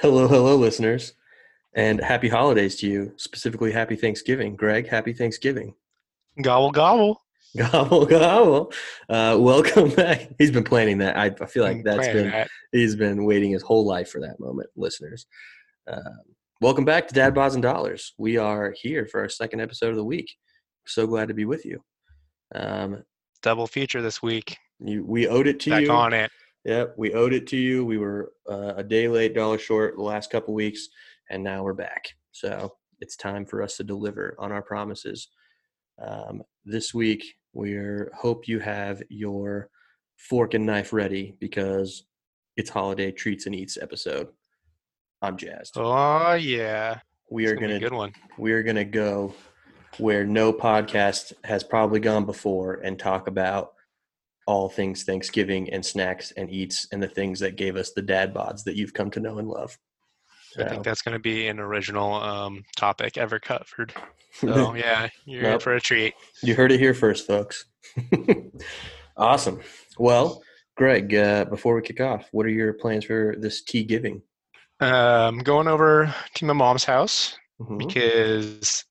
Hello, hello, listeners, and happy holidays to you. Specifically, happy Thanksgiving. Greg, happy Thanksgiving. Gobble, gobble. Gobble, gobble. Welcome back. He's been planning that. I feel like he's been waiting his whole life for that moment, listeners. Welcome back to Dad, Bods, and Dollars. We are here for our second episode of the week. So glad to be with you. Double feature this week. We owed it to you. Back on it. Yep, we owed it to you. We were a day late, dollar short the last couple weeks, and now we're back. So it's time for us to deliver on our promises. This week, we hope you have your fork and knife ready because it's Holiday Treats and Eats episode. I'm jazzed. Oh yeah, we are gonna go where no podcast has probably gone before and talk about all things Thanksgiving and snacks and eats and the things that gave us the dad bods that you've come to know and love. So, I think that's going to be an original topic ever covered. So yeah, you're in for a treat. You heard it here first, folks. Awesome. Well, Greg, before we kick off, what are your plans for this tea giving? I'm going over to my mom's house because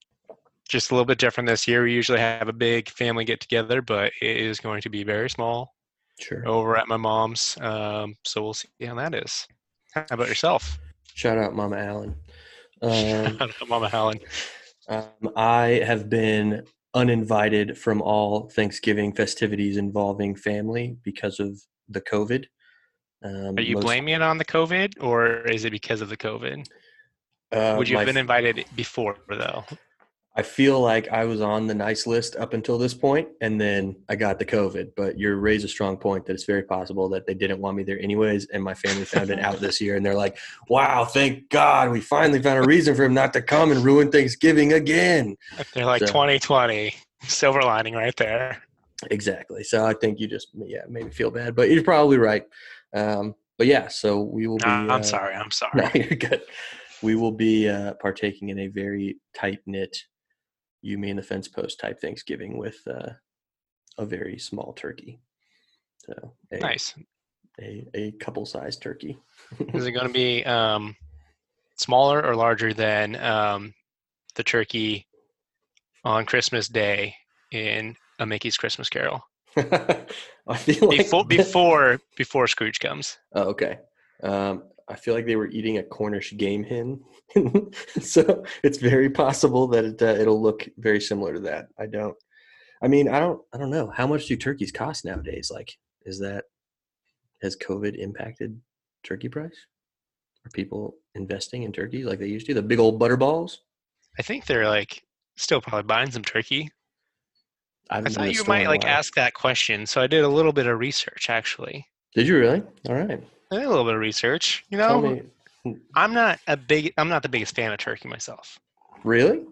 just a little bit different this year. We usually have a big family get together, but it is going to be very small over at my mom's. So we'll see how that is. How about yourself? Shout out Mama Allen. I have been uninvited from all Thanksgiving festivities involving family because of the COVID. Are you blaming it on the COVID or is it because of the COVID? Would you have been invited before though? I feel like I was on the nice list up until this point, and then I got the COVID. But you raise a strong point that it's very possible that they didn't want me there anyways, and my family found it out this year, and they're like, wow, thank God, we finally found a reason for him not to come and ruin Thanksgiving again. They're like, 2020, silver lining right there. Exactly. So I think you just made me feel bad, but you're probably right. But yeah, so we will be I'm sorry. No, you're good. We will be partaking in a very tight-knit you, me, and the fence post type Thanksgiving with a very small turkey. So nice. A couple-sized turkey. Is it going to be smaller or larger than the turkey on Christmas Day in A Mickey's Christmas Carol? I feel like before Scrooge comes. Oh, okay. I feel like they were eating a Cornish game hen. So it's very possible that it'll look very similar to that. I don't know. How much do turkeys cost nowadays? Like, has COVID impacted turkey price? Are people investing in turkey like they used to? The big old butter balls? I think they're like still probably buying some turkey. I thought you might like ask that question. So I did a little bit of research actually. Did you really? All right. I did a little bit of research. You know, I'm not the biggest fan of turkey myself. Really?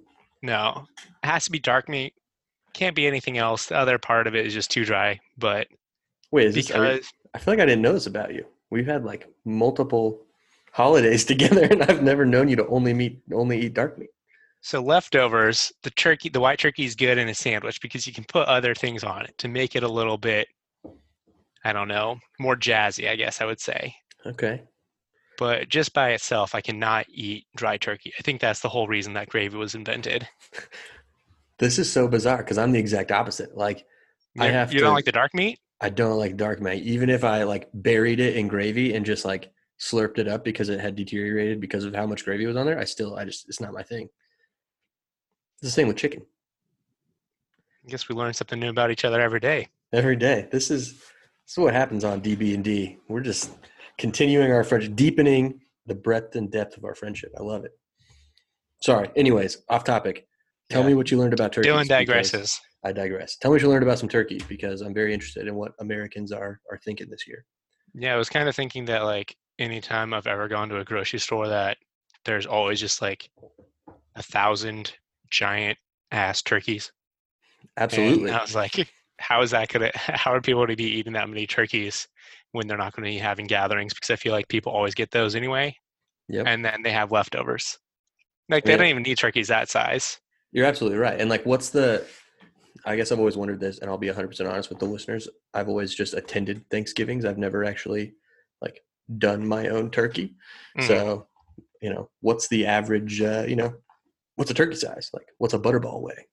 No. It has to be dark meat. Can't be anything else. The other part of it is just too dry. But wait, I feel like I didn't know this about you. We've had like multiple holidays together, and I've never known you to only eat dark meat. So leftovers, the white turkey is good in a sandwich because you can put other things on it to make it a little bit, I don't know, more jazzy, I guess I would say. Okay. But just by itself, I cannot eat dry turkey. I think that's the whole reason that gravy was invented. This is so bizarre because I'm the exact opposite. Like, you don't like the dark meat? I don't like dark meat. Even if I like buried it in gravy and just like slurped it up because it had deteriorated because of how much gravy was on there, it's not my thing. It's the same with chicken. I guess we learn something new about each other every day. Every day. This is what happens on DB&D. We're just continuing our friendship, deepening the breadth and depth of our friendship. I love it. Sorry. Anyways, off topic. Tell me what you learned about turkeys. Dylan digresses. I digress. Tell me what you learned about some turkeys because I'm very interested in what Americans are thinking this year. Yeah, I was kind of thinking that like any time I've ever gone to a grocery store that there's always just like 1,000 giant ass turkeys. Absolutely. And I was like... How are people going to be eating that many turkeys when they're not going to be having gatherings? Because I feel like people always get those anyway. Yep. And then they have leftovers. Like, they don't even need turkeys that size. You're absolutely right. And like, I guess I've always wondered this, and I'll be 100% honest with the listeners. I've always just attended Thanksgivings. I've never actually like done my own turkey. Mm. So you know, what's the average, you know, what's a turkey size? Like, what's a butterball weigh?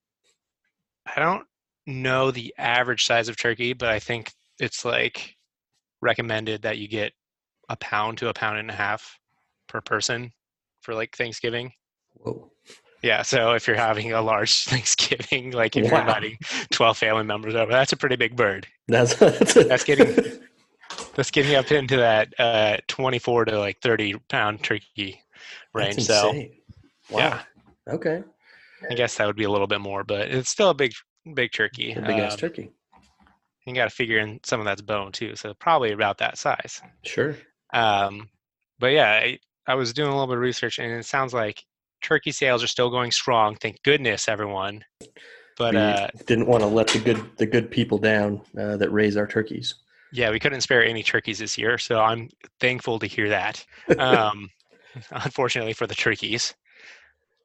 I don't know the average size of turkey, but I think it's like recommended that you get a pound to a pound and a half per person for like Thanksgiving. Whoa. Yeah, so if you're having a large Thanksgiving, like if you're inviting 12 family members over, that's a pretty big bird. That's getting up into that 24 to like 30 pound turkey range. That's insane. So, wow. Yeah. Okay. I guess that would be a little bit more, but it's still a big turkey. A big ass turkey. You got to figure in some of that's bone too, so probably about that size. Sure. But yeah, I was doing a little bit of research, and it sounds like turkey sales are still going strong. Thank goodness, everyone. But we didn't want to let the good people down that raise our turkeys. Yeah, we couldn't spare any turkeys this year, so I'm thankful to hear that. Unfortunately for the turkeys.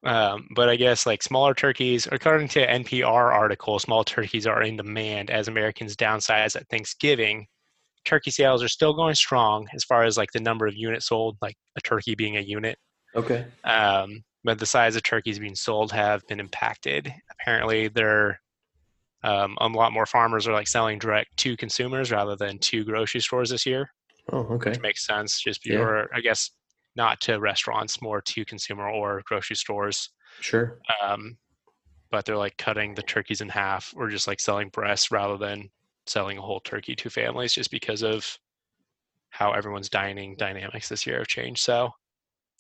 But I guess like smaller turkeys, according to NPR article, small turkeys are in demand as Americans downsize at Thanksgiving. Turkey sales are still going strong as far as like the number of units sold, like a turkey being a unit. Okay. But the size of turkeys being sold have been impacted. Apparently, there a lot more farmers are like selling direct to consumers rather than to grocery stores this year. Oh, okay. Which makes sense. Just or I guess not to restaurants, more to consumer or grocery stores. Sure. But they're like cutting the turkeys in half or just like selling breasts rather than selling a whole turkey to families, just because of how everyone's dining dynamics this year have changed. So.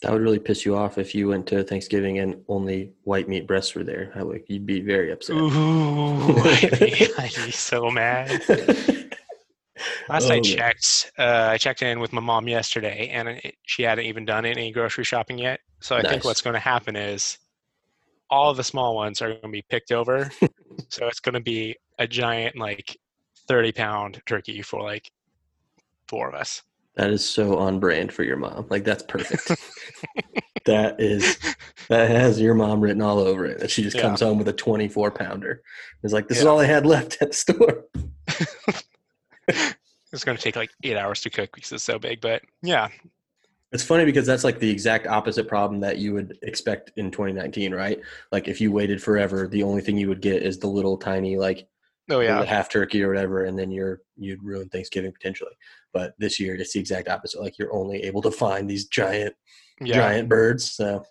That would really piss you off if you went to Thanksgiving and only white meat breasts were there. You'd be very upset. Ooh, I'd be so mad. I checked in with my mom yesterday, and she hadn't even done any grocery shopping yet. So I think what's going to happen is all the small ones are going to be picked over. So it's going to be a giant, like 30-pound turkey for like four of us. That is so on brand for your mom. Like, that's perfect. That has your mom written all over it. And she just comes home with a 24-pounder. It's like, this is all I had left at the store. It's going to take like 8 hours to cook because it's so big, but yeah. It's funny because that's like the exact opposite problem that you would expect in 2019, right? Like, if you waited forever, the only thing you would get is the little tiny, like, half turkey or whatever, and then you'd ruin Thanksgiving potentially. But this year it's the exact opposite. Like, you're only able to find these giant birds. So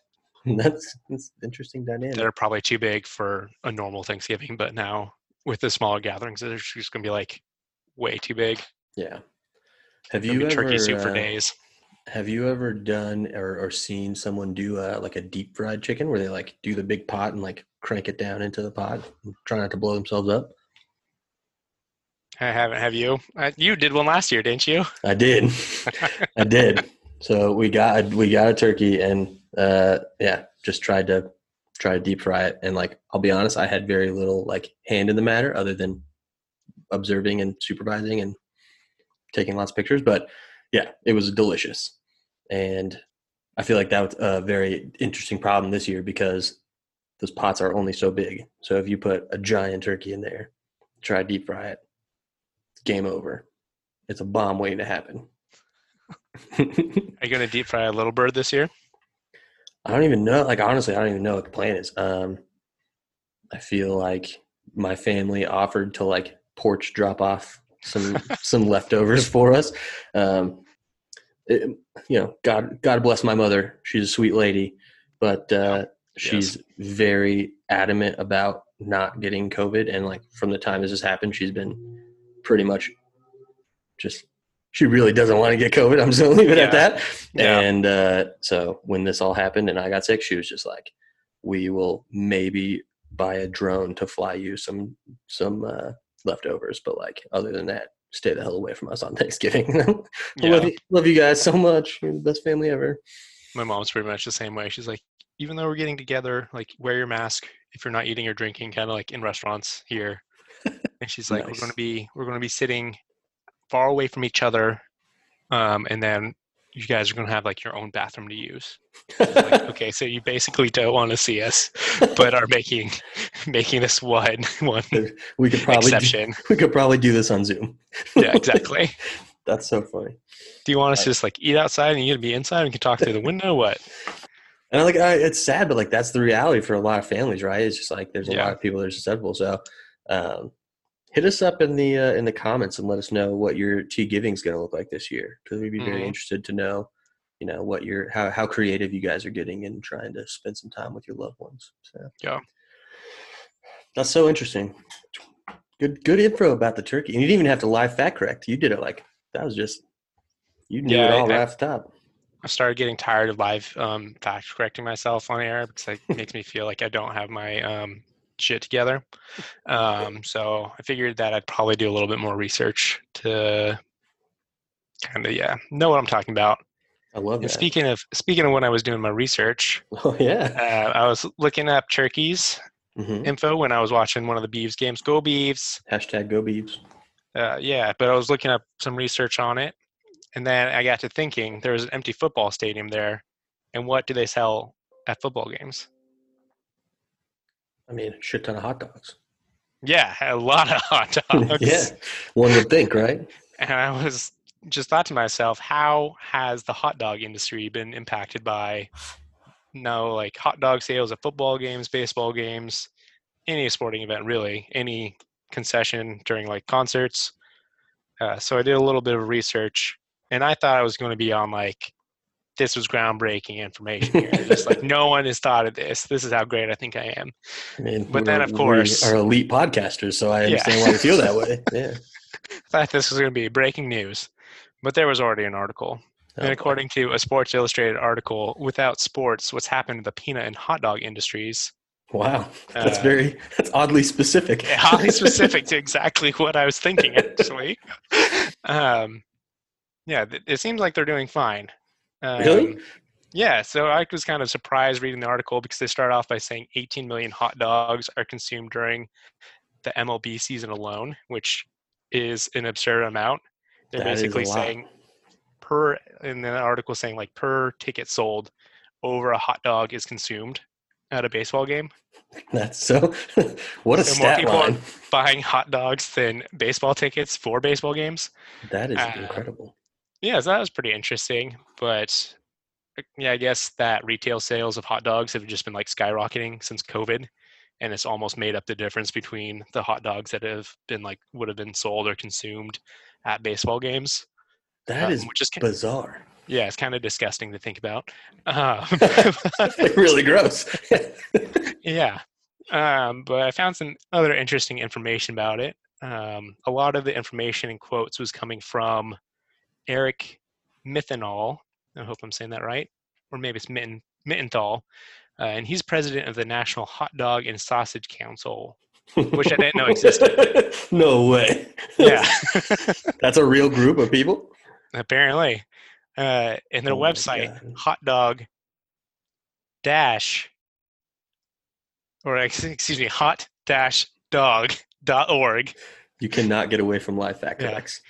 that's an interesting dynamic. They're probably too big for a normal Thanksgiving, but now with the smaller gatherings, they're just gonna be like way too big. Yeah. Have you ever turkey soup for days? Have you ever done or seen someone do like a deep fried chicken, where they like do the big pot and like crank it down into the pot, and try not to blow themselves up? I haven't. Have you? You did one last year, didn't you? I did. I did. So we got a turkey, and just tried to deep fry it. And like, I'll be honest, I had very little like hand in the matter other than observing and supervising and taking lots of pictures. But yeah, it was delicious, and I feel like that was a very interesting problem this year because those pots are only so big. So if you put a giant turkey in there, try to deep fry it. Game over. It's a bomb waiting to happen. Are you going to deep fry a little bird this year? I don't even know. Like, honestly, I don't even know what the plan is. I feel like my family offered to like porch drop off some leftovers for us. God bless my mother. She's a sweet lady, but she's very adamant about not getting COVID. And like, from the time this has happened, she's been pretty much just, she really doesn't want to get COVID. I'm just going to leave it at that. Yeah. And so when this all happened and I got sick, she was just like, we will maybe buy a drone to fly you some leftovers. But like, other than that, stay the hell away from us on Thanksgiving. Love you guys so much. You're the best family ever. My mom's pretty much the same way. She's like, even though we're getting together, like, wear your mask if you're not eating or drinking, kind of like in restaurants here. And she's like, we're going to be sitting far away from each other. And then you guys are going to have like your own bathroom to use. Like, okay. So you basically don't want to see us, but are making this one exception. We could probably do this on Zoom. Yeah, exactly. That's so funny. Do you want us to just like eat outside and you to be inside and we can talk through the window? What? And like, it's sad, but like, that's the reality for a lot of families, right? It's just like, there's a lot of people that are susceptible. So, hit us up in the comments and let us know what your tea giving is going to look like this year. Cause we'd be very interested to know, you know, what your, how creative you guys are getting and trying to spend some time with your loved ones. So yeah, that's so interesting. Good info about the turkey. And you didn't even have to live fact correct. You did it. Like that was just, you knew it all right off the top. I started getting tired of live fact correcting myself on air because it makes me feel like I don't have my shit together. So I figured that I'd probably do a little bit more research to kind of know what I'm talking about. I love that. Speaking of when I was doing my research, I was looking up turkeys info when I was watching one of the Beavs games. Go Beavs! Hashtag Go Beavs. But I was looking up some research on it. And then I got to thinking, there was an empty football stadium there, and what do they sell at football games? I mean, a shit ton of hot dogs. Yeah, a lot of hot dogs. One would think, right? And I was just thought to myself, how has the hot dog industry been impacted by, like hot dog sales at football games, baseball games, any sporting event really, any concession during like concerts. So I did a little bit of research. And I thought I was going to be on like, this was groundbreaking information here. Just like no one has thought of this. This is how great I think I am. I mean, but then of course, we are elite podcasters, so I understand why we feel that way. Yeah, I thought this was going to be breaking news, but there was already an article. And according to a Sports Illustrated article, without sports, what's happened to the peanut and hot dog industries? Wow, that's oddly specific. Oddly specific to exactly what I was thinking actually. Yeah, it seems like they're doing fine. Really? Yeah, so I was kind of surprised reading the article because they start off by saying 18 million hot dogs are consumed during the MLB season alone, which is an absurd amount. They're basically saying and then the article saying like per ticket sold over a hot dog is consumed at a baseball game. That's so, what a so stat more people line. Are buying hot dogs than baseball tickets for baseball games. That is incredible. Yeah, so that was pretty interesting, but yeah, I guess that retail sales of hot dogs have just been like skyrocketing since COVID, and it's almost made up the difference between the hot dogs that have been like would have been sold or consumed at baseball games. That is which is bizarre. Yeah, it's kind of disgusting to think about. Really gross. But I found some other interesting information about it. A lot of the information in quotes was coming from Eric Mithenall, I hope I'm saying that right, or maybe it's Mittenthal, and he's president of the National Hot Dog and Sausage Council, which I didn't know existed. No way. Yeah. That's a real group of people? Apparently. And their website, hotdog-dog.org. You cannot get away from live fact facts.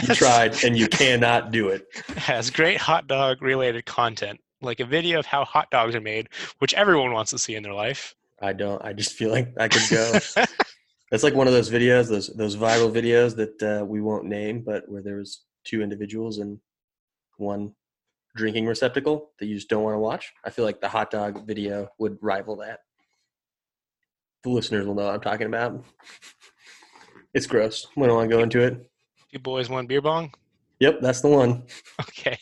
You tried and you cannot do it. Has great hot dog related content, like a video of how hot dogs are made, which everyone wants to see in their life. I just feel like I could go. That's like one of those videos, those viral videos that we won't name, but where there was two individuals and one drinking receptacle that you just don't want to watch. I feel like the hot dog video would rival that. The listeners will know what I'm talking about. It's gross. We don't want to go into it. You boys want beer bong? Yep, that's the one. Okay.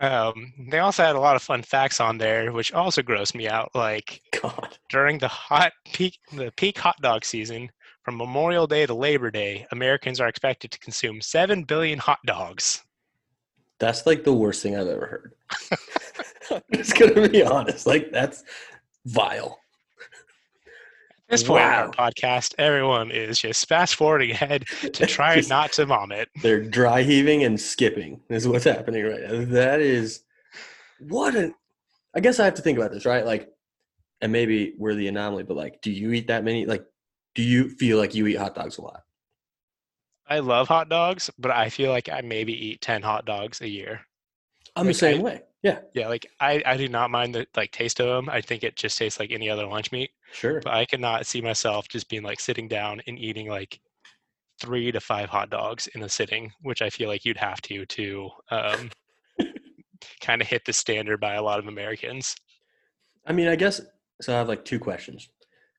They also had a lot of fun facts on there, which also grossed me out. Like, God, during the peak hot dog season, from Memorial Day to Labor Day, Americans are expected to consume 7 billion hot dogs. That's like the worst thing I've ever heard. I'm just going to be honest. Like, that's vile. At this point in our podcast, everyone is just fast-forwarding ahead to try not to vomit. They're dry heaving and skipping is what's happening right now. That is – I guess I have to think about this, right? Like, and maybe we're the anomaly, but, like, do you eat that many – like, do you feel like you eat hot dogs a lot? I love hot dogs, but I feel like I maybe eat 10 hot dogs a year. I'm like the same way. Yeah. Yeah, like I do not mind the like taste of them. I think it just tastes like any other lunch meat. Sure. But I cannot see myself just being like sitting down and eating like 3 to 5 hot dogs in a sitting, which I feel like you'd have to kind of hit the standard by a lot of Americans. I mean, I guess, so I have like two questions.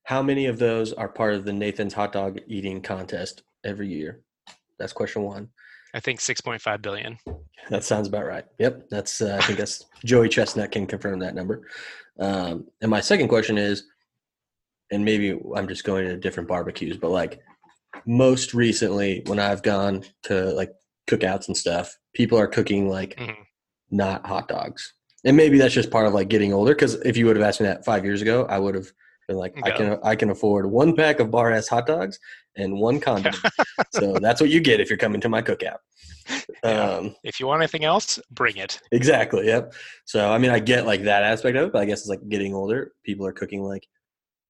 How many of those are part of the Nathan's hot dog eating contest every year? That's question one. I think 6.5 billion. That sounds about right. Yep. That's, I think that's Joey Chestnut can confirm that number. And my second question is, and maybe I'm just going to different barbecues, but like most recently when I've gone to like cookouts and stuff, people are cooking like not hot dogs. And maybe that's just part of like getting older. Cause if you would have asked me that 5 years ago, I would have been like, no. I can afford one pack of bar ass hot dogs and one condom. So that's what you get if you're coming to my cookout. If you want anything else, bring it. Exactly. Yep. So, I mean, I get like that aspect of it, but I guess it's like getting older. People are cooking like,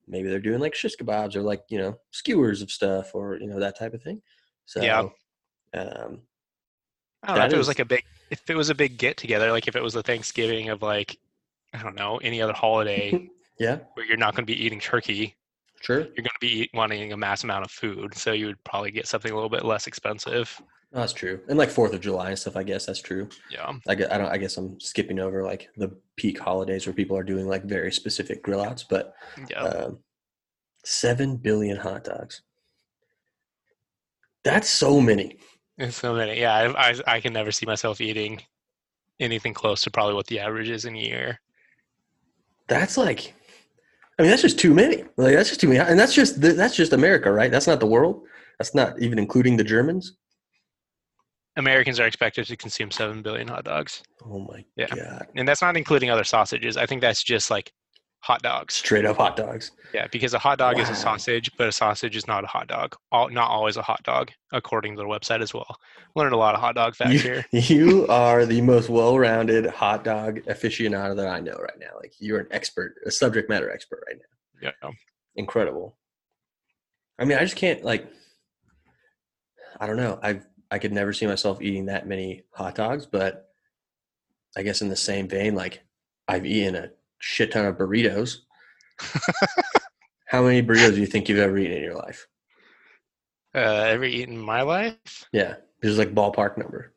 maybe they're doing like shish kebabs or like, you know, skewers of stuff or, you know, that type of thing. So, yeah. I don't know if it was like if it was a big get together, like if it was the Thanksgiving of like, I don't know, any other holiday yeah, where you're not going to be eating turkey. Sure. You're going to be wanting a mass amount of food. So you would probably get something a little bit less expensive. No, that's true. And like 4th of July and stuff, I guess that's true. Yeah. I guess I'm skipping over like the peak holidays where people are doing like very specific grill outs, but 7 billion hot dogs. That's so many. It's so many. Yeah. I can never see myself eating anything close to probably what the average is in a year. That's like, I mean, that's just too many. Like that's just too many. And that's just America, right? That's not the world. That's not even including the Germans. Americans are expected to consume 7 billion hot dogs. Oh my God. And that's not including other sausages. I think that's just like hot dogs. Straight up hot dogs. Yeah, because a hot dog is a sausage, but a sausage is not a hot dog. Not always a hot dog, according to the website as well. Learned a lot of hot dog facts here. You are the most well-rounded hot dog aficionado that I know right now. Like you're an expert, a subject matter expert right now. Yeah. Incredible. I mean, I just can't like, I don't know. I could never see myself eating that many hot dogs, but I guess in the same vein, like I've eaten a shit ton of burritos. How many burritos do you think you've ever eaten in your life? Ever eaten in my life? Yeah. Just like ballpark number.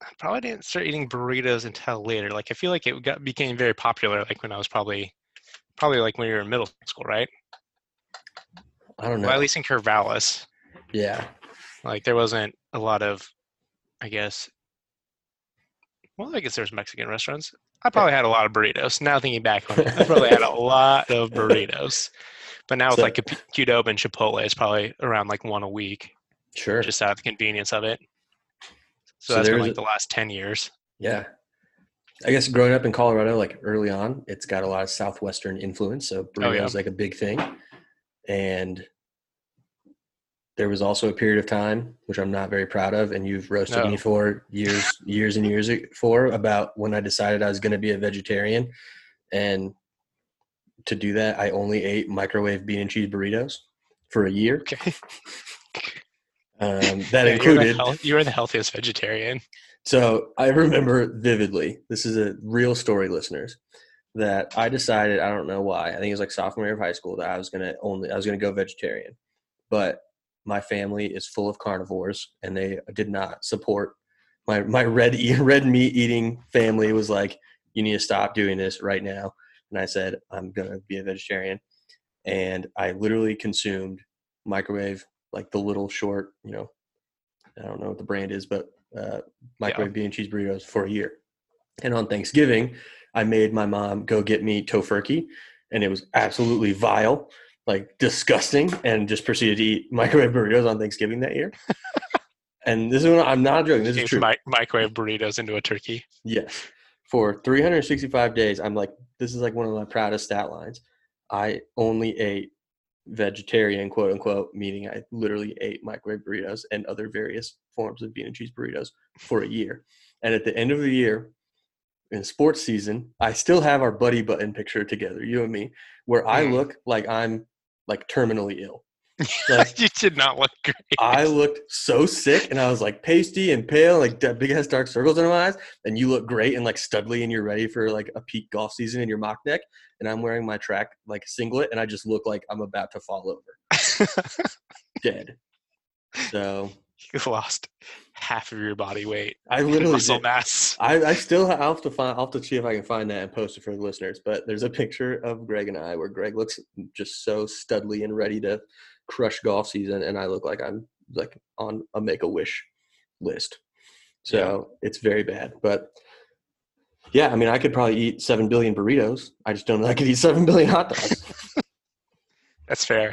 I probably didn't start eating burritos until later. Like I feel like it became very popular like when I was probably like when you were in middle school, right? I don't know. Well, at least in Corvallis. Yeah. Like there wasn't a lot of, I guess there's Mexican restaurants. I probably had a lot of burritos. Now thinking back on it, I probably had a lot of burritos. But now with like Qdoba and Chipotle, it's probably around like one a week. Sure. Just out of the convenience of it. So that's been like the last 10 years. Yeah. I guess growing up in Colorado, like early on, it's got a lot of Southwestern influence. So burritos like a big thing. And there was also a period of time, which I'm not very proud of, and you've roasted me for years and years for about when I decided I was going to be a vegetarian. And to do that, I only ate microwave bean and cheese burritos for a year. Okay. That included... You were the healthiest vegetarian. So I remember vividly, this is a real story, listeners, that I decided, I don't know why, I think it was like sophomore year of high school, that I was going to go vegetarian. But my family is full of carnivores, and they did not support my red meat eating family. Was like, you need to stop doing this right now. And I said, I'm going to be a vegetarian. And I literally consumed microwave, like the little short, you know, I don't know what the brand is, but microwave bean and cheese burritos for a year. And on Thanksgiving, I made my mom go get me tofurkey, and it was absolutely vile. Like disgusting, and just proceeded to eat microwave burritos on Thanksgiving that year. And this is when I'm not joking. This is true. Microwave burritos into a turkey. Yes. For 365 days, I'm like, this is like one of my proudest stat lines. I only ate vegetarian, quote unquote, meaning I literally ate microwave burritos and other various forms of bean and cheese burritos for a year. And at the end of the year, in sports season, I still have our buddy button picture together, you and me, where I look like I'm like terminally ill. Like, you did not look great. I looked so sick, and I was like pasty and pale, like big ass dark circles in my eyes. And you look great and like studly, and you're ready for like a peak golf season in your mock neck. And I'm wearing my track like singlet, and I just look like I'm about to fall over, dead. So you lost half of your body weight. I literally muscle mass. I still have to find. I'll have to see if I can find that and post it for the listeners. But there's a picture of Greg and I where Greg looks just so studly and ready to crush golf season, and I look like I'm like on a Make-A-Wish list. So yeah. It's very bad, but yeah, I mean, I could probably eat 7 billion burritos. I just don't know I could eat 7 billion hot dogs. That's fair.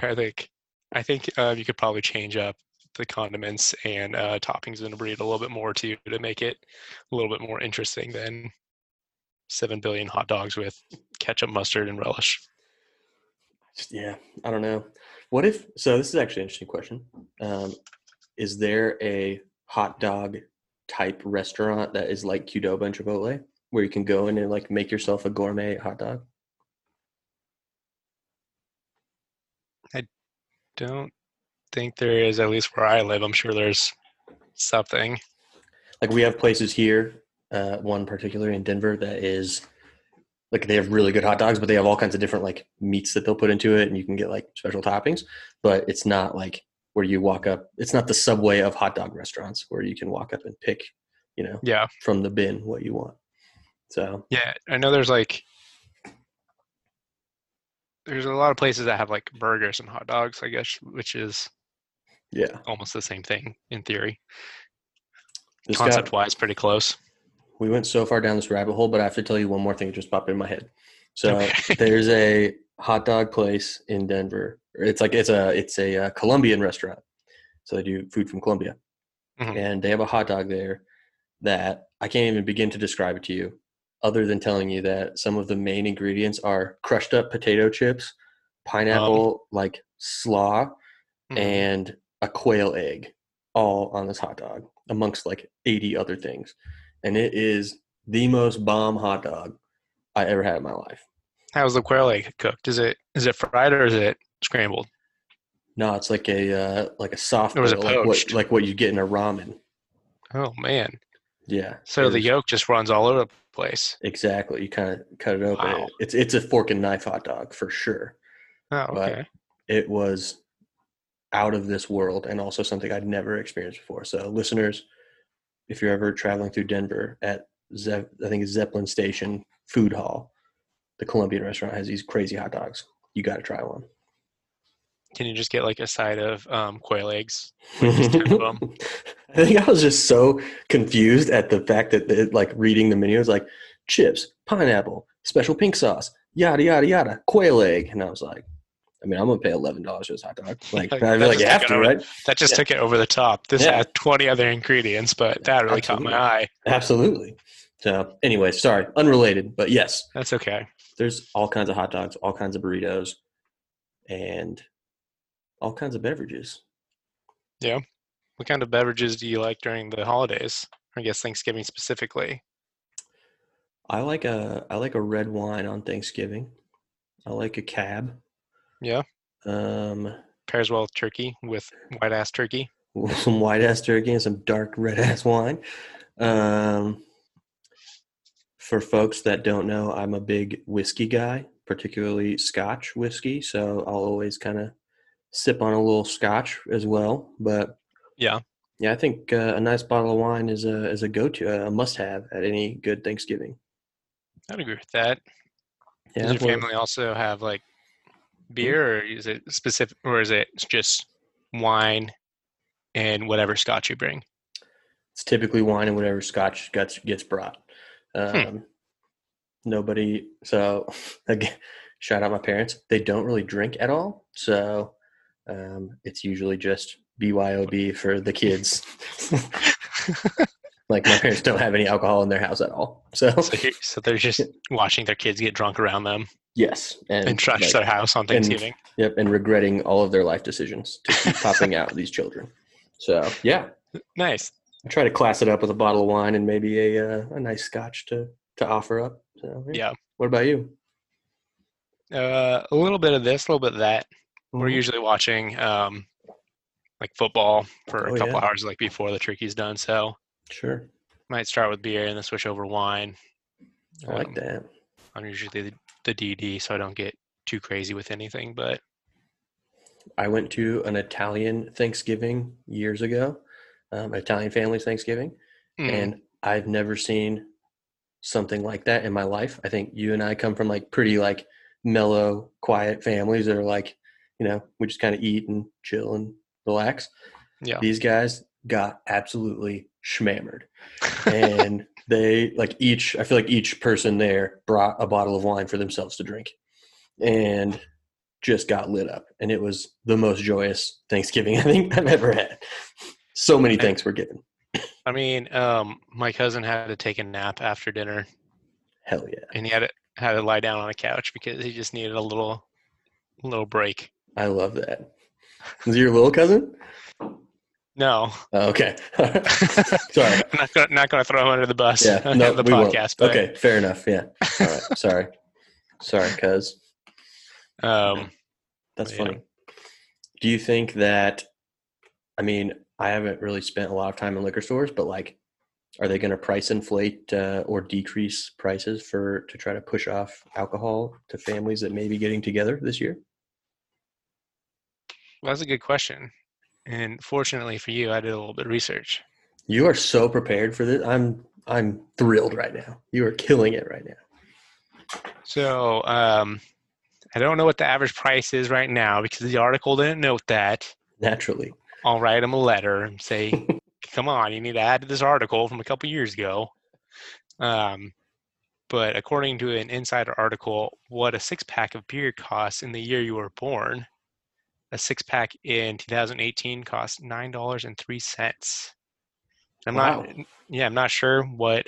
I think you could probably change up the condiments and toppings in a burrito a little bit more too to make it a little bit more interesting than 7 billion hot dogs with ketchup, mustard, and relish. Yeah, I don't know. What if? So this is actually an interesting question. Is there a hot dog type restaurant that is like Qdoba and Chipotle, where you can go in and like make yourself a gourmet hot dog? I don't think there is, at least where I live. I'm sure there's something. Like we have places here, one particular in Denver that is like they have really good hot dogs, but they have all kinds of different like meats that they'll put into it, and you can get like special toppings. But it's not like where you walk up. It's not the Subway of hot dog restaurants where you can walk up and pick, you know, from the bin what you want. So yeah, I know there's a lot of places that have like burgers and hot dogs, I guess, which is almost the same thing in theory. Concept wise, pretty close. We went so far down this rabbit hole, but I have to tell you one more thing that just popped in my head. So There's a hot dog place in Denver. It's a Colombian restaurant. So they do food from Colombia, and they have a hot dog there that I can't even begin to describe it to you, other than telling you that some of the main ingredients are crushed up potato chips, pineapple, like slaw, and a quail egg, all on this hot dog, amongst like 80 other things. And it is the most bomb hot dog I ever had in my life. How's the quail egg cooked? Is it fried or is it scrambled? No, it's like a soft, like what you get in a ramen. Oh man. Yeah. So the yolk just runs all over the place. Exactly. You kind of cut it open. Wow. It's a fork and knife hot dog for sure. Oh, okay. But it was out of this world and also something I'd never experienced before. So listeners, if you're ever traveling through Denver at Zeppelin Station food hall, the Colombian restaurant has these crazy hot dogs. You got to try one. Can you just get like a side of quail eggs? Just 10 of them? I think I was just so confused at the fact that like reading the menu was like chips, pineapple, special pink sauce, yada, yada, yada, quail egg. And I was like, I mean, I'm going to pay $11 for this hot dog. Like, I feel like you have to, right? That just took it over the top. This had 20 other ingredients, but that really caught my eye. Absolutely. So anyway, sorry, unrelated, but yes. That's okay. There's all kinds of hot dogs, all kinds of burritos, and all kinds of beverages. Yeah. What kind of beverages do you like during the holidays? I guess Thanksgiving specifically. I like a red wine on Thanksgiving. I like a cab. Yeah. Pairs well with turkey, with white-ass turkey. Some white-ass turkey and some dark red-ass wine. For folks that don't know, I'm a big whiskey guy, particularly Scotch whiskey. So I'll always kind of sip on a little Scotch as well. But yeah, I think a nice bottle of wine is a go-to, a must-have at any good Thanksgiving. I'd agree with that. Yeah, does your family also have like beer, or is it specific, or is it just wine and whatever Scotch you bring? It's typically wine and whatever Scotch gets brought. Nobody. So again, shout out my parents. They don't really drink at all, so it's usually just BYOB for the kids. Like my parents don't have any alcohol in their house at all, so they're just watching their kids get drunk around them. Yes, and trash their house on Thanksgiving. And regretting all of their life decisions to keep popping out these children. So yeah, nice. I try to class it up with a bottle of wine and maybe a nice Scotch to offer up. So, yeah. What about you? A little bit of this, a little bit of that. Mm-hmm. We're usually watching like football for a couple hours, like before the turkey's done. So sure, might start with beer and then switch over wine. I like that. I'm usually the DD, so I don't get too crazy with anything, but I went to an Italian Thanksgiving years ago Italian family's Thanksgiving. Mm. And I've never seen something like that in my life. I think you and I come from like pretty like mellow, quiet families that are like, you know, we just kind of eat and chill and relax. Yeah. These guys got absolutely shmammered. And they like each, I feel like each person there brought a bottle of wine for themselves to drink and just got lit up. And it was the most joyous Thanksgiving I think I've ever had. So many thanks were given. I mean, my cousin had to take a nap after dinner. Hell yeah. And he had to lie down on a couch because he just needed a little break. I love that. Is it your little cousin? No. Oh, okay. Sorry. I'm not going to throw him under the bus. Yeah, no, the podcast. But... Okay, fair enough. Yeah. All right. Sorry, cuz. That's funny. Yeah. Do you think that, I mean, I haven't really spent a lot of time in liquor stores, but like, are they going to price inflate or decrease prices to try to push off alcohol to families that may be getting together this year? Well, that's a good question. And fortunately for you, I did a little bit of research. You are so prepared for this. I'm thrilled right now. You are killing it right now. So I don't know what the average price is right now because the article didn't note that. Naturally. I'll write him a letter and say, come on, you need to add to this article from a couple years ago. But according to an insider article, what a six-pack of beer costs in the year you were born, a six-pack in 2018 cost $9.03. I'm not sure what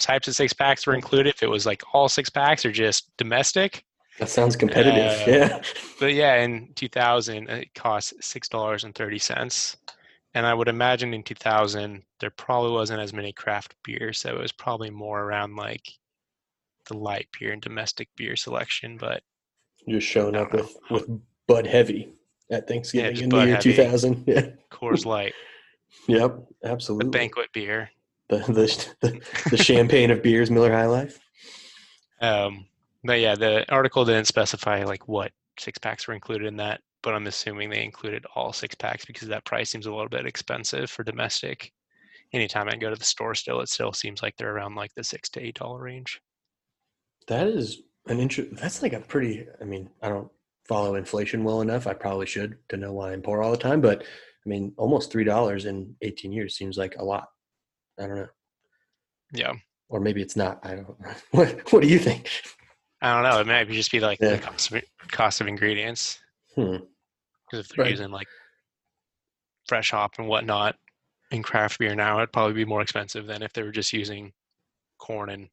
types of six-packs were included, if it was like all six-packs or just domestic. That sounds competitive, yeah. But yeah, in 2000, it cost $6.30. And I would imagine in 2000, there probably wasn't as many craft beers, so it was probably more around like the light beer and domestic beer selection, but... You're showing up with Bud Heavy at Thanksgiving in the year 2000. Yeah. Coors Light. Yep, absolutely. The banquet beer. The champagne of beers, Miller High Life. But yeah, the article didn't specify like what six packs were included in that, but I'm assuming they included all six packs because that price seems a little bit expensive for domestic. Anytime I go to the store still, it still seems like they're around like the $6 to $8 range. That is an interesting, that's like a pretty, I mean, I don't follow inflation well enough. I probably should to know why I'm poor all the time, but I mean, almost $3 in 18 years seems like a lot. I don't know. Yeah. Or maybe it's not. I don't know. What do you think? I don't know. It might just be like the cost of ingredients. Because if they're using like fresh hop and whatnot in craft beer now, it'd probably be more expensive than if they were just using corn and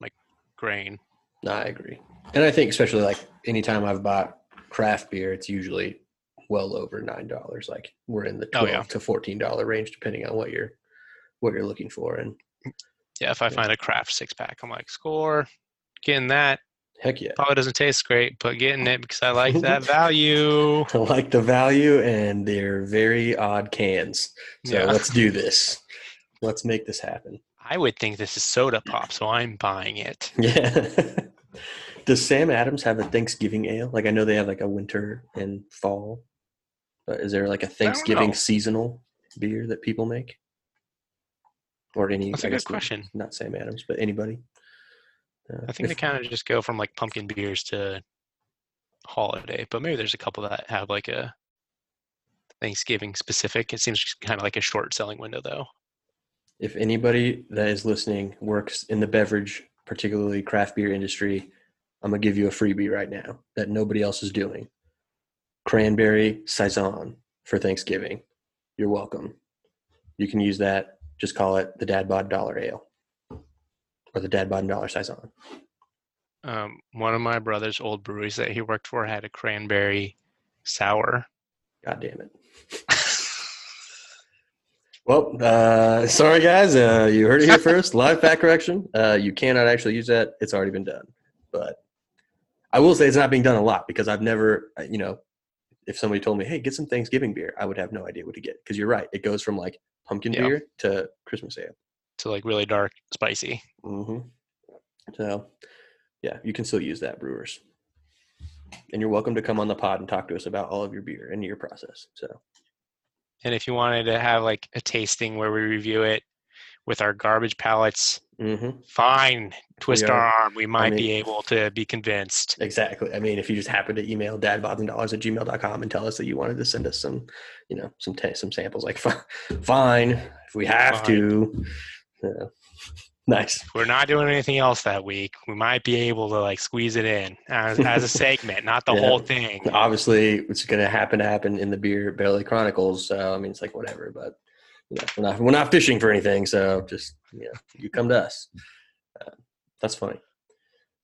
like grain. No, I agree. And I think especially like anytime I've bought craft beer, it's usually well over $9. Like we're in the $12 to $14 range, depending on what you're looking for. And yeah, if I find a craft six pack, I'm like, score. Getting that, heck yeah, probably doesn't taste great, but getting it because I like that value. I like the value, and they're very odd cans. So let's do this. Let's make this happen. I would think this is soda pop, so I'm buying it. Yeah. Does Sam Adams have a Thanksgiving ale? Like I know they have like a winter and fall, but is there like a Thanksgiving seasonal beer that people make? Or any? That's a good question. Not Sam Adams, but anybody. I think they kind of just go from like pumpkin beers to holiday, but maybe there's a couple that have like a Thanksgiving specific. It seems kind of like a short selling window though. If anybody that is listening works in the beverage, particularly craft beer industry, I'm going to give you a freebie right now that nobody else is doing. Cranberry Saison for Thanksgiving. You're welcome. You can use that. Just call it the Dad Bod Dollar Ale. Or the Dad Bod Dollar Saison. One of my brother's old breweries that he worked for had a cranberry sour. God damn it. Well, sorry guys. You heard it here first. Live fact correction. You cannot actually use that. It's already been done. But I will say it's not being done a lot because I've never, you know, if somebody told me, hey, get some Thanksgiving beer, I would have no idea what to get. Because you're right. It goes from like pumpkin beer to Christmas ale. To like really dark, spicy. Mm-hmm. So, yeah, you can still use that, brewers. And you're welcome to come on the pod and talk to us about all of your beer and your process. So, And if you wanted to have like a tasting where we review it with our garbage pallets, fine, twist our arm. We might be able to be convinced. Exactly. I mean, if you just happen to email dadbobsanddollars@gmail.com and tell us that you wanted to send us some, you know, some samples, like fine, if we have to. Yeah. Nice. If we're not doing anything else that week, we might be able to like squeeze it in as a segment, not the whole thing. Obviously, it's going to happen in the Beer Belly Chronicles. So I mean, it's like whatever, but you know, we're not fishing for anything. So just you come to us. That's funny.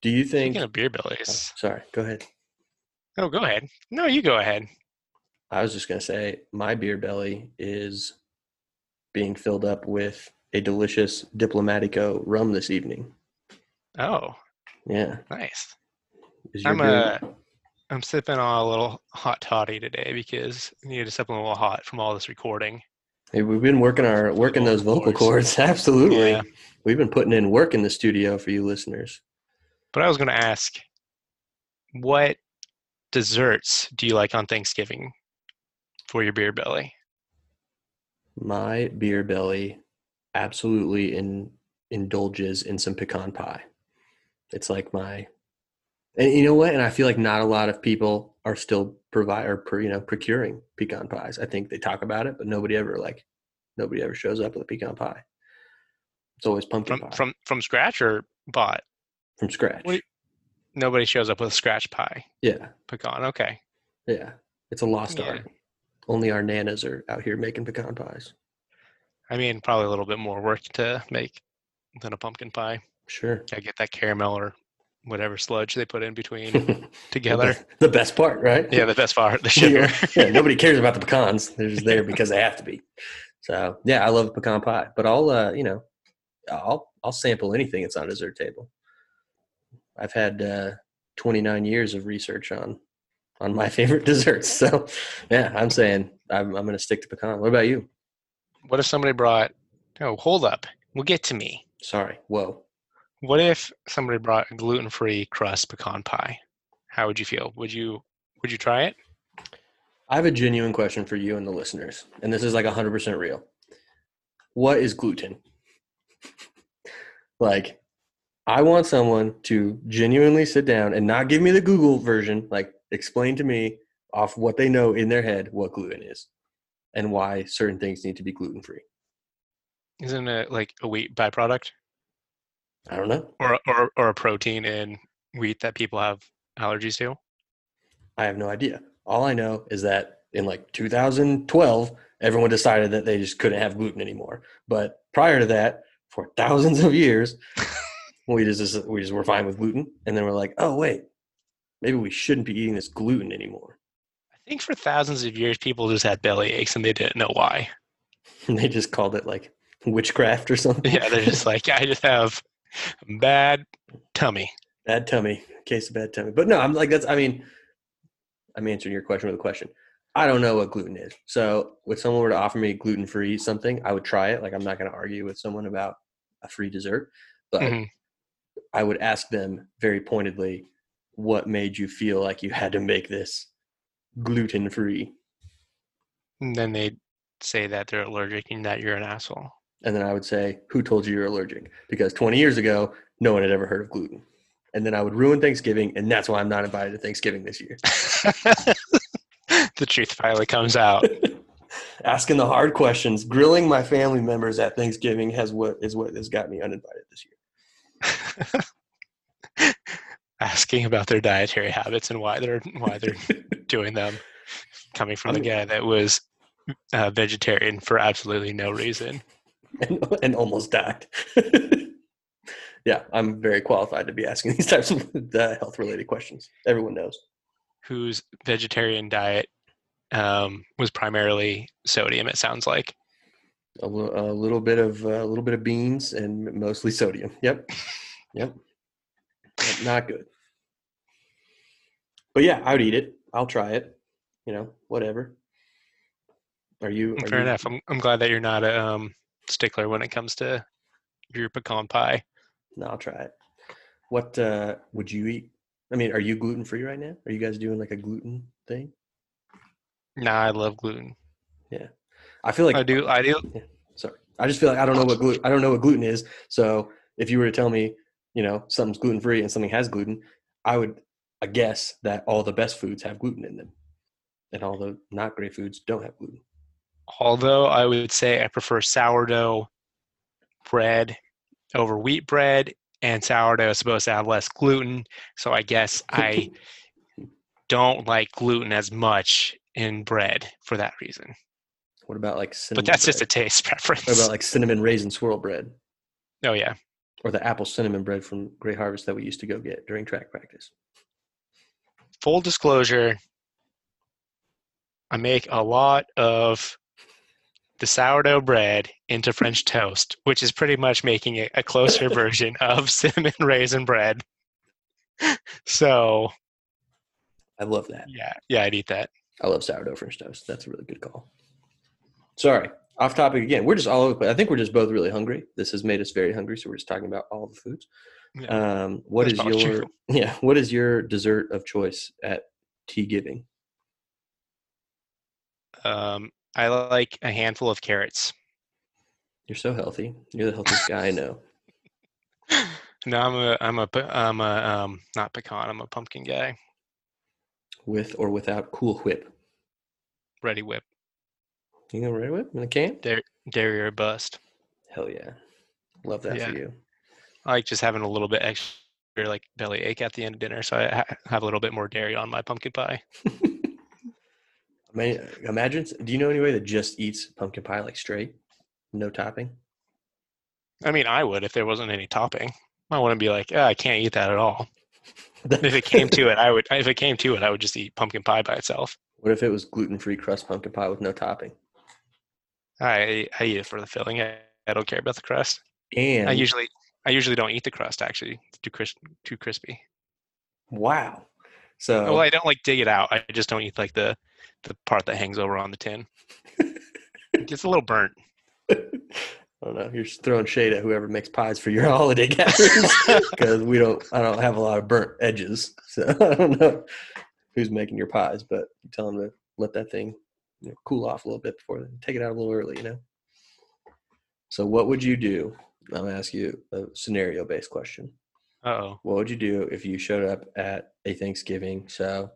Do you think? Speaking of beer bellies. Oh, sorry, go ahead. Oh, go ahead. No, you go ahead. I was just going to say my beer belly is being filled up with a delicious Diplomatico rum this evening. Oh, yeah, nice. I'm sipping on a little hot toddy today because I needed something a little hot from all this recording. Hey, we've been working those vocal cords. Absolutely, yeah. We've been putting in work in the studio for you listeners. But I was going to ask, what desserts do you like on Thanksgiving for your beer belly? My beer belly absolutely indulges in some pecan pie. It's like my, and you know what? And I feel like not a lot of people are still procuring pecan pies. I think they talk about it, but nobody ever shows up with a pecan pie. It's always pumpkin pie. From scratch or bought? From scratch. Nobody shows up with a scratch pie. Yeah. Pecan. Okay. Yeah. It's a lost art. Only our nanas are out here making pecan pies. I mean, probably a little bit more work to make than a pumpkin pie. Sure. I get that caramel or whatever sludge they put in between together. The best part, right? Yeah, the best part, the sugar. Yeah, nobody cares about the pecans. They're just there because they have to be. So, yeah, I love pecan pie. But I'll sample anything that's on a dessert table. I've had 29 years of research on my favorite desserts. So, yeah, I'm saying I'm going to stick to pecan. What about you? What if somebody brought, oh, hold up, we'll get to me. Sorry, whoa. What if somebody brought a gluten-free crust pecan pie? How would you feel? Would you try it? I have a genuine question for you and the listeners, and this is like 100% real. What is gluten? Like, I want someone to genuinely sit down and not give me the Google version, like explain to me off what they know in their head what gluten is. And why certain things need to be gluten-free. Isn't it like a wheat byproduct? I don't know. Or a protein in wheat that people have allergies to? I have no idea. All I know is that in like 2012, everyone decided that they just couldn't have gluten anymore. But prior to that, for thousands of years, we just were fine with gluten. And then we're like, oh, wait, maybe we shouldn't be eating this gluten anymore. I think for thousands of years, people just had belly aches and they didn't know why. And they just called it like witchcraft or something. Yeah, they're just like, I just have bad tummy, case of bad tummy. But no, I'm like, I'm answering your question with a question. I don't know what gluten is. So if someone were to offer me gluten-free something, I would try it. Like, I'm not going to argue with someone about a free dessert, but I would ask them very pointedly, what made you feel like you had to make this gluten-free? And then they say that they're allergic and that you're an asshole. And then I would say, who told you you're allergic? Because 20 years ago, no one had ever heard of gluten. And then I would ruin Thanksgiving, and that's why I'm not invited to Thanksgiving this year. The truth finally comes out. Asking the hard questions, grilling my family members at Thanksgiving is what has got me uninvited this year. Asking about their dietary habits and why they're doing them, coming from the guy that was vegetarian for absolutely no reason and almost died. Yeah, I'm very qualified to be asking these types of health-related questions. Everyone knows. Whose vegetarian diet was primarily sodium? It sounds like a little bit of beans and mostly sodium. Yep. Not good. But yeah, I would eat it. I'll try it. You know, whatever. Fair enough. I'm glad that you're not a stickler when it comes to your pecan pie. No, I'll try it. What would you eat? I mean, are you gluten-free right now? Are you guys doing like a gluten thing? Nah, I love gluten. Yeah. I feel like I do. Yeah, sorry, I just feel like I don't know what gluten is. So if you were to tell me, you know, something's gluten free and something has gluten, I guess that all the best foods have gluten in them, and all the not great foods don't have gluten. Although I would say I prefer sourdough bread over wheat bread, and sourdough is supposed to have less gluten. So I guess I don't like gluten as much in bread for that reason. What about like cinnamon? But that's bread? Just a taste preference. What about like cinnamon raisin swirl bread? Oh yeah. Or the apple cinnamon bread from Great Harvest that we used to go get during track practice. Full disclosure, I make a lot of the sourdough bread into French toast, which is pretty much making it a closer version of cinnamon raisin bread. So I love that. Yeah, I'd eat that. I love sourdough French toast. That's a really good call. Sorry, off topic again. We're just all over the place. I think we're just both really hungry. This has made us very hungry, so we're just talking about all the foods. Yeah. What is your dessert of choice at tea giving? I like a handful of carrots. You're so healthy. You're the healthiest guy I know. No, I'm a pumpkin guy. With or without Cool Whip? Ready Whip. You know Ready Whip in a can? Dairy or bust. Hell yeah. Love that for you. I like just having a little bit extra like belly ache at the end of dinner, so I have a little bit more dairy on my pumpkin pie. Imagine, do you know anybody that just eats pumpkin pie like straight, no topping? I mean, I would if there wasn't any topping. I wouldn't be like, I can't eat that at all. If it came to it, I would just eat pumpkin pie by itself. What if it was gluten-free crust pumpkin pie with no topping? I eat it for the filling. I don't care about the crust. And I usually don't eat the crust. Actually, it's too crispy. Wow. So I don't like dig it out. I just don't eat like the part that hangs over on the tin. It gets a little burnt. I don't know. You're just throwing shade at whoever makes pies for your holiday gatherings because I don't have a lot of burnt edges. So I don't know who's making your pies, but you tell them to let that thing cool off a little bit before then. Take it out a little early, So what would you do? I'm going to ask you a scenario-based question. Uh-oh. What would you do if you showed up at a Thanksgiving? So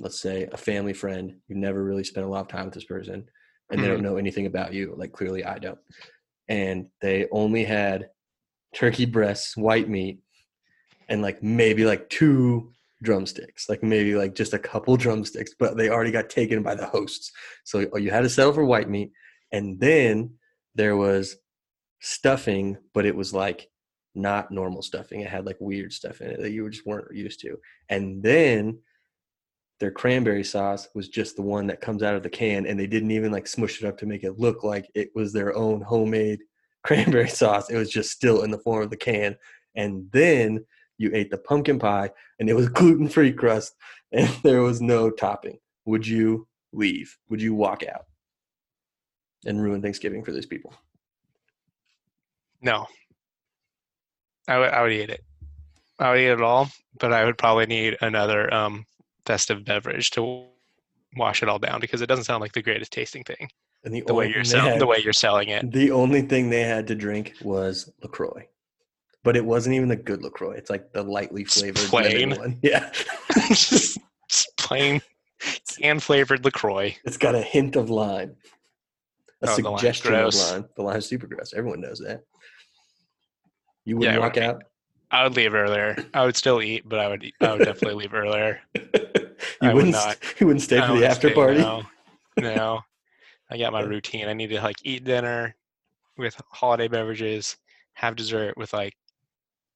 let's say a family friend, you've never really spent a lot of time with this person and they don't know anything about you. Like clearly I don't. And they only had turkey breasts, white meat, and like maybe like two drumsticks, like maybe like just a couple drumsticks, but they already got taken by the hosts. So you had to settle for white meat. And then there was stuffing, but it was like not normal stuffing. It had like weird stuff in it that you just weren't used to. And then their cranberry sauce was just the one that comes out of the can, and they didn't even like smush it up to make it look like it was their own homemade cranberry sauce. It was just still in the form of the can. And then you ate the pumpkin pie and it was gluten-free crust and there was no topping. Would you leave? Would you walk out and ruin Thanksgiving for these people? No. I would eat it. I would eat it all, but I would probably need another festive beverage to wash it all down because it doesn't sound like the greatest tasting thing. And the way you're selling it. The only thing they had to drink was LaCroix, but it wasn't even a good LaCroix. It's like the lightly flavored plain one. Yeah, just plain can flavored LaCroix. It's got a hint of lime. Suggestion the lime's gross. Of lime. The lime's super gross. Everyone knows that. You wouldn't walk out? I would leave earlier. I would still eat, but I would definitely leave earlier. You wouldn't stay for the after party? No. I got my routine. I need to like eat dinner with holiday beverages, have dessert with like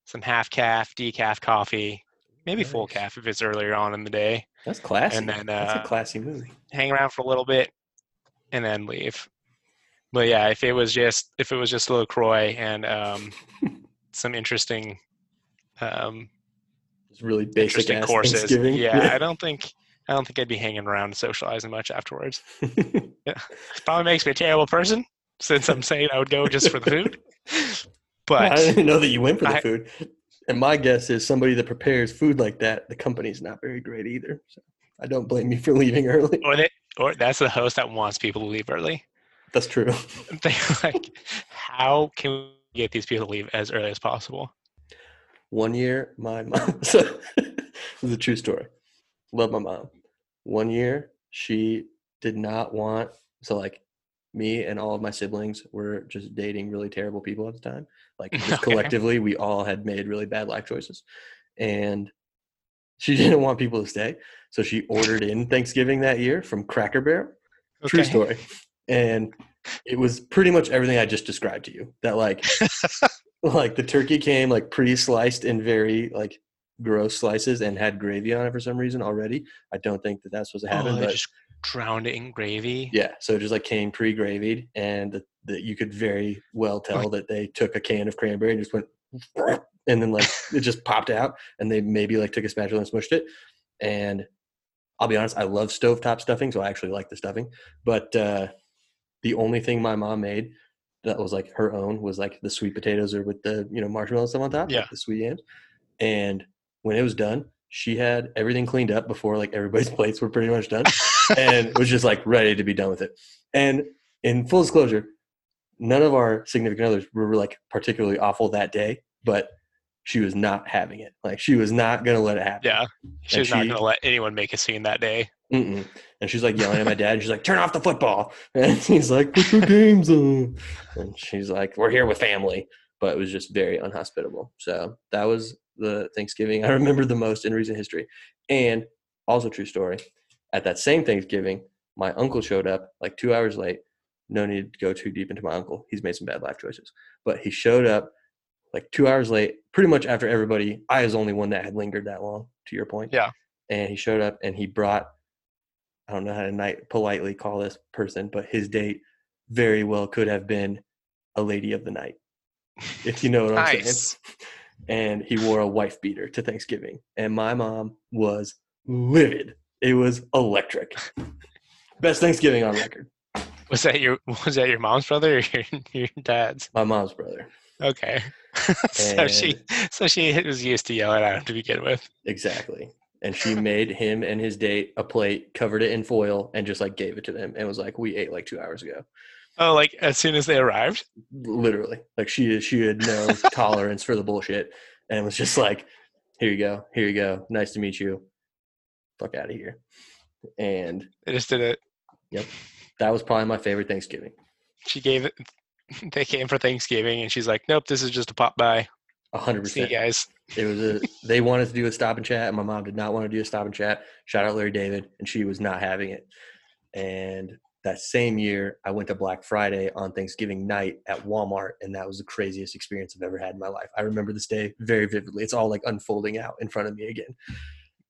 some half-calf, decaf coffee, maybe nice. Full-calf if it's earlier on in the day. That's classy. And then, that's a classy movie. Hang around for a little bit and then leave. But yeah, if it was just LaCroix and some interesting, really basic interesting courses. Yeah, I don't think I'd be hanging around socializing much afterwards. Yeah. Probably makes me a terrible person since I'm saying I would go just for the food. But I didn't know that you went for the food. And my guess is somebody that prepares food like that, the company's not very great either. So I don't blame you for leaving early. Or they or that's the host that wants people to leave early. That's true. They're like, how can we get these people to leave as early as possible? One year, my mom, so this is a true story. Love my mom. One year, she did not want, so like me and all of my siblings were just dating really terrible people at the time. Like just collectively, we all had made really bad life choices. And she didn't want people to stay. So she ordered in Thanksgiving that year from Cracker Barrel. Okay. True story. And it was pretty much everything I just described to you. That like, like the turkey came like pre-sliced in very like gross slices and had gravy on it for some reason already. I don't think that that's supposed to happen. Oh, but just drowned it in gravy. Yeah. So it just like came pre-gravied, and that you could very well tell that they took a can of cranberry and just went, and then like it just popped out, and they maybe like took a spatula and smushed it. And I'll be honest, I love Stovetop stuffing, so I actually like the stuffing. But the only thing my mom made that was like her own was like the sweet potatoes or with the, you know, marshmallow stuff on top, like the sweet yams. And when it was done, she had everything cleaned up before like everybody's plates were pretty much done, and was just like ready to be done with it. And in full disclosure, none of our significant others were like particularly awful that day, but she was not having it. Like she was not going to let it happen. Yeah. She was not going to let anyone make a scene that day. Mm-mm. And she's like yelling at my dad. And she's like, turn off the football. And he's like, put your games on. And she's like, we're here with family. But it was just very unhospitable. So that was the Thanksgiving I remember the most in recent history. And also true story, at that same Thanksgiving, my uncle showed up like 2 hours late. No need to go too deep into my uncle. He's made some bad life choices. But he showed up like 2 hours late, pretty much after everybody. I was the only one that had lingered that long, to your point. Yeah. And he showed up and he brought, I don't know how to politely call this person, but his date very well could have been a lady of the night, if you know what I'm saying. And he wore a wife beater to Thanksgiving. And my mom was livid. It was electric. Best Thanksgiving on record. Was that your mom's brother or your dad's? My mom's brother. Okay. So she was used to yelling at him to begin with. Exactly. And she made him and his date a plate, covered it in foil, and just like gave it to them, and was like, we ate like 2 hours ago. Oh, like as soon as they arrived? Literally. Like she had no tolerance for the bullshit, and was just like, here you go, nice to meet you, fuck out of here. And they just did it. Yep. That was probably my favorite Thanksgiving. They came for Thanksgiving, and she's like, nope, this is just a pop by. 100%. See you guys. They wanted to do a stop and chat, and my mom did not want to do a stop and chat. Shout out Larry David, and she was not having it. And that same year, I went to Black Friday on Thanksgiving night at Walmart, and that was the craziest experience I've ever had in my life. I remember this day very vividly. It's all like unfolding out in front of me again.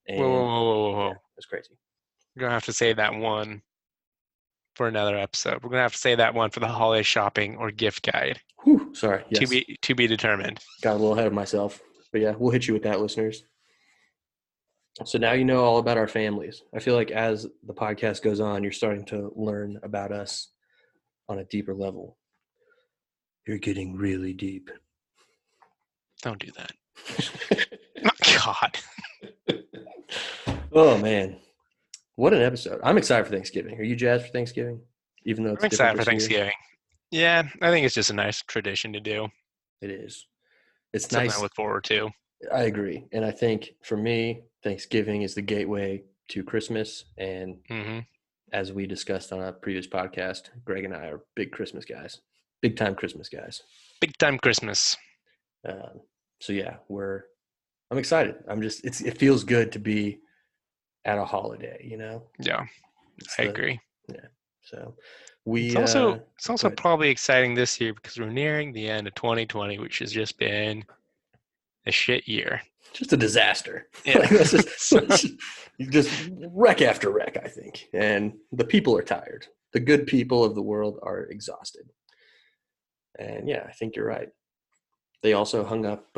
And whoa. Yeah, it was crazy. You're going to have to say that one for another episode. We're going to have to say that one for the holiday shopping or gift guide. Whew, sorry. Yes. To be determined. Got a little ahead of myself. But yeah, we'll hit you with that, listeners. So now you know all about our families. I feel like as the podcast goes on, you're starting to learn about us on a deeper level. You're getting really deep. Don't do that. God. Oh, man. What an episode. I'm excited for Thanksgiving. Are you jazzed for Thanksgiving? Even though it's excited for Thanksgiving. Yeah, I think it's just a nice tradition to do. It is. It's nice. Something I look forward to. I agree. And I think for me, Thanksgiving is the gateway to Christmas. And as we discussed on a previous podcast, Greg and I are big Christmas guys. Big time Christmas guys. Big time Christmas. So yeah, I'm excited. It feels good to be at a holiday, you know? Yeah, I agree. Yeah. So it's also probably exciting this year because we're nearing the end of 2020, which has just been a shit year. Just a disaster. Yeah. Like, just wreck after wreck, I think. And the people are tired. The good people of the world are exhausted. And yeah, I think you're right. They also hung up,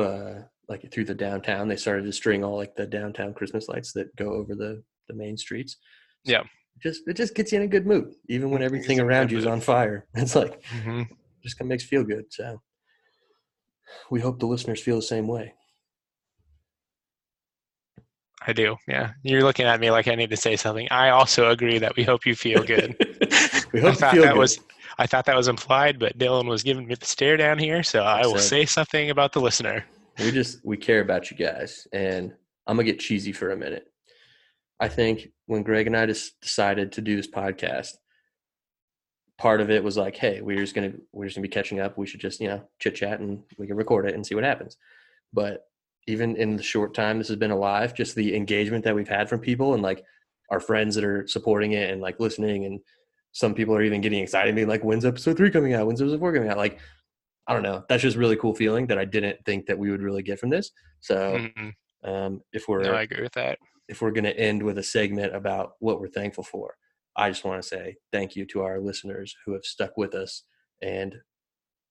like through the downtown, they started to string all like the downtown Christmas lights that go over the main streets. So yeah. It just gets you in a good mood, even when everything around you is on fire. It's like, just kind of makes you feel good. So we hope the listeners feel the same way. I do, yeah. You're looking at me like I need to say something. I also agree that we hope you feel good. We hope you feel good. I thought that was implied, but Dylan was giving me the stare down here, so I will say something about the listener. We care about you guys, and I'm going to get cheesy for a minute. I think when Greg and I just decided to do this podcast, part of it was like, hey, we're just gonna be catching up. We should just, chit chat, and we can record it and see what happens. But even in the short time this has been alive, just the engagement that we've had from people and like our friends that are supporting it and like listening, and some people are even getting excited, being like, when's episode 3 coming out? When's episode 4 coming out? Like, I don't know. That's just really cool feeling that I didn't think that we would really get from this. So I agree with that. If we're going to end with a segment about what we're thankful for, I just want to say thank you to our listeners who have stuck with us and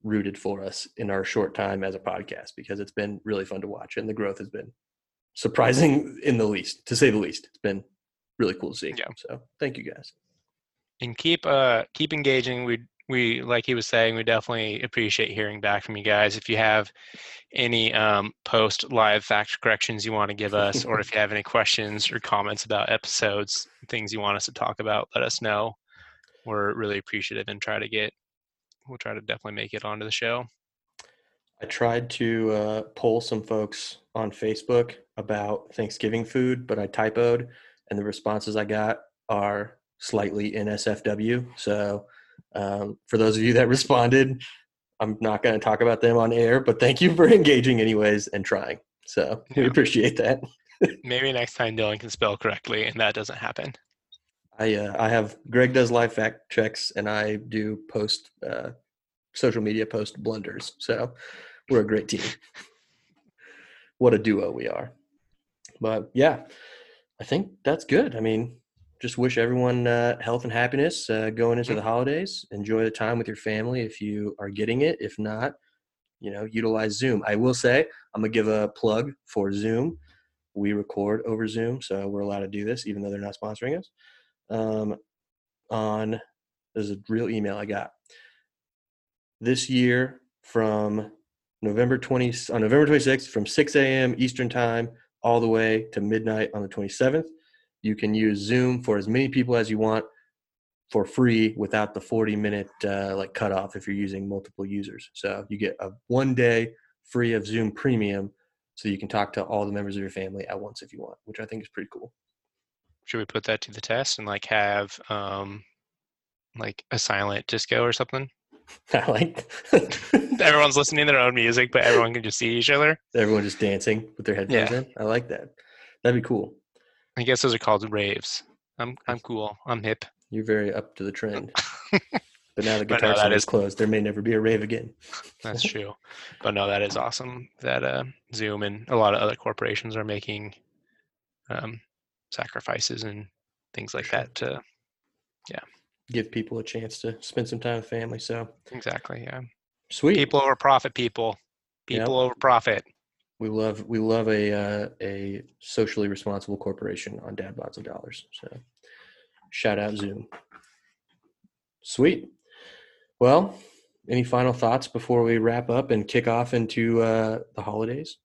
rooted for us in our short time as a podcast, because it's been really fun to watch, and the growth has been surprising to say the least. It's been really cool to see. Yeah. So thank you guys. And keep engaging. We like he was saying, we definitely appreciate hearing back from you guys. If you have any post live fact corrections you want to give us, or if you have any questions or comments about episodes, things you want us to talk about, let us know. We're really appreciative, and we'll try to definitely make it onto the show. I tried to poll some folks on Facebook about Thanksgiving food, but I typoed, and the responses I got are slightly NSFW. So for those of you that responded, I'm not going to talk about them on air, but thank you for engaging anyways and trying. So we appreciate that. Maybe next time Dylan can spell correctly, and that doesn't happen. I have Greg does live fact checks, and I do post social media post blunders. So we're a great team. What a duo we are. But yeah, I think that's good. I mean, just wish everyone health and happiness going into the holidays. Enjoy the time with your family if you are getting it. If not, utilize Zoom. I will say, I'm going to give a plug for Zoom. We record over Zoom, so we're allowed to do this, even though they're not sponsoring us. There's a real email I got. This year, from November 26th, from 6 a.m. Eastern Time all the way to midnight on the 27th, you can use Zoom for as many people as you want for free without the 40-minute cutoff if you're using multiple users. So you get a 1 day free of Zoom Premium, so you can talk to all the members of your family at once if you want, which I think is pretty cool. Should we put that to the test and have a silent disco or something? I like everyone's listening to their own music, but everyone can just see each other. Everyone just dancing with their headphones in. I like that. That'd be cool. I guess those are called raves. I'm cool. I'm hip. You're very up to the trend. But now the guitar store is closed. There may never be a rave again. That's true. But no, that is awesome that Zoom and a lot of other corporations are making sacrifices and things like that to give people a chance to spend some time with family. So exactly, yeah. Sweet. People over profit, people. People over profit. We love a socially responsible corporation on dad bods of dollars. So shout out Zoom. Sweet. Well, any final thoughts before we wrap up and kick off into the holidays?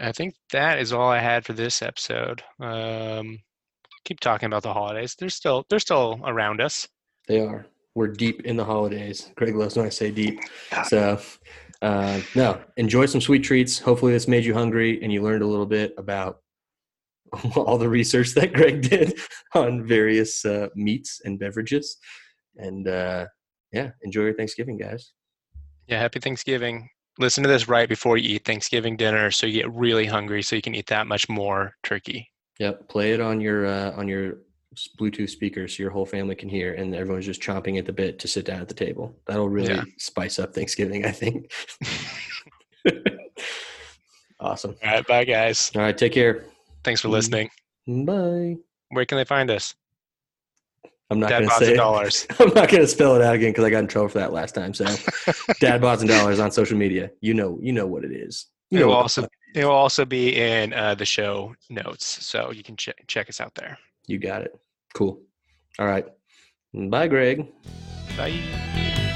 I think that is all I had for this episode. Keep talking about the holidays. They're still around us. They are. We're deep in the holidays. Greg loves when I say deep. So enjoy some sweet treats. Hopefully this made you hungry and you learned a little bit about all the research that Greg did on various meats and beverages. And enjoy your Thanksgiving, guys. Yeah, happy Thanksgiving. Listen to this right before you eat Thanksgiving dinner, so you get really hungry so you can eat that much more turkey. Yep, play it on your Bluetooth speaker so your whole family can hear, and everyone's just chomping at the bit to sit down at the table. That'll really spice up Thanksgiving, I think. Awesome. All right, bye, guys. All right, take care. Thanks for listening. Bye. Where can they find us? I'm not going to say dollars. I'm not going to spell it out again because I got in trouble for that last time. So, Dad Bods and Dollars on social media. You know what it is. It will also be in the show notes, so you can check us out there. You got it. Cool. All right. Bye, Greg. Bye.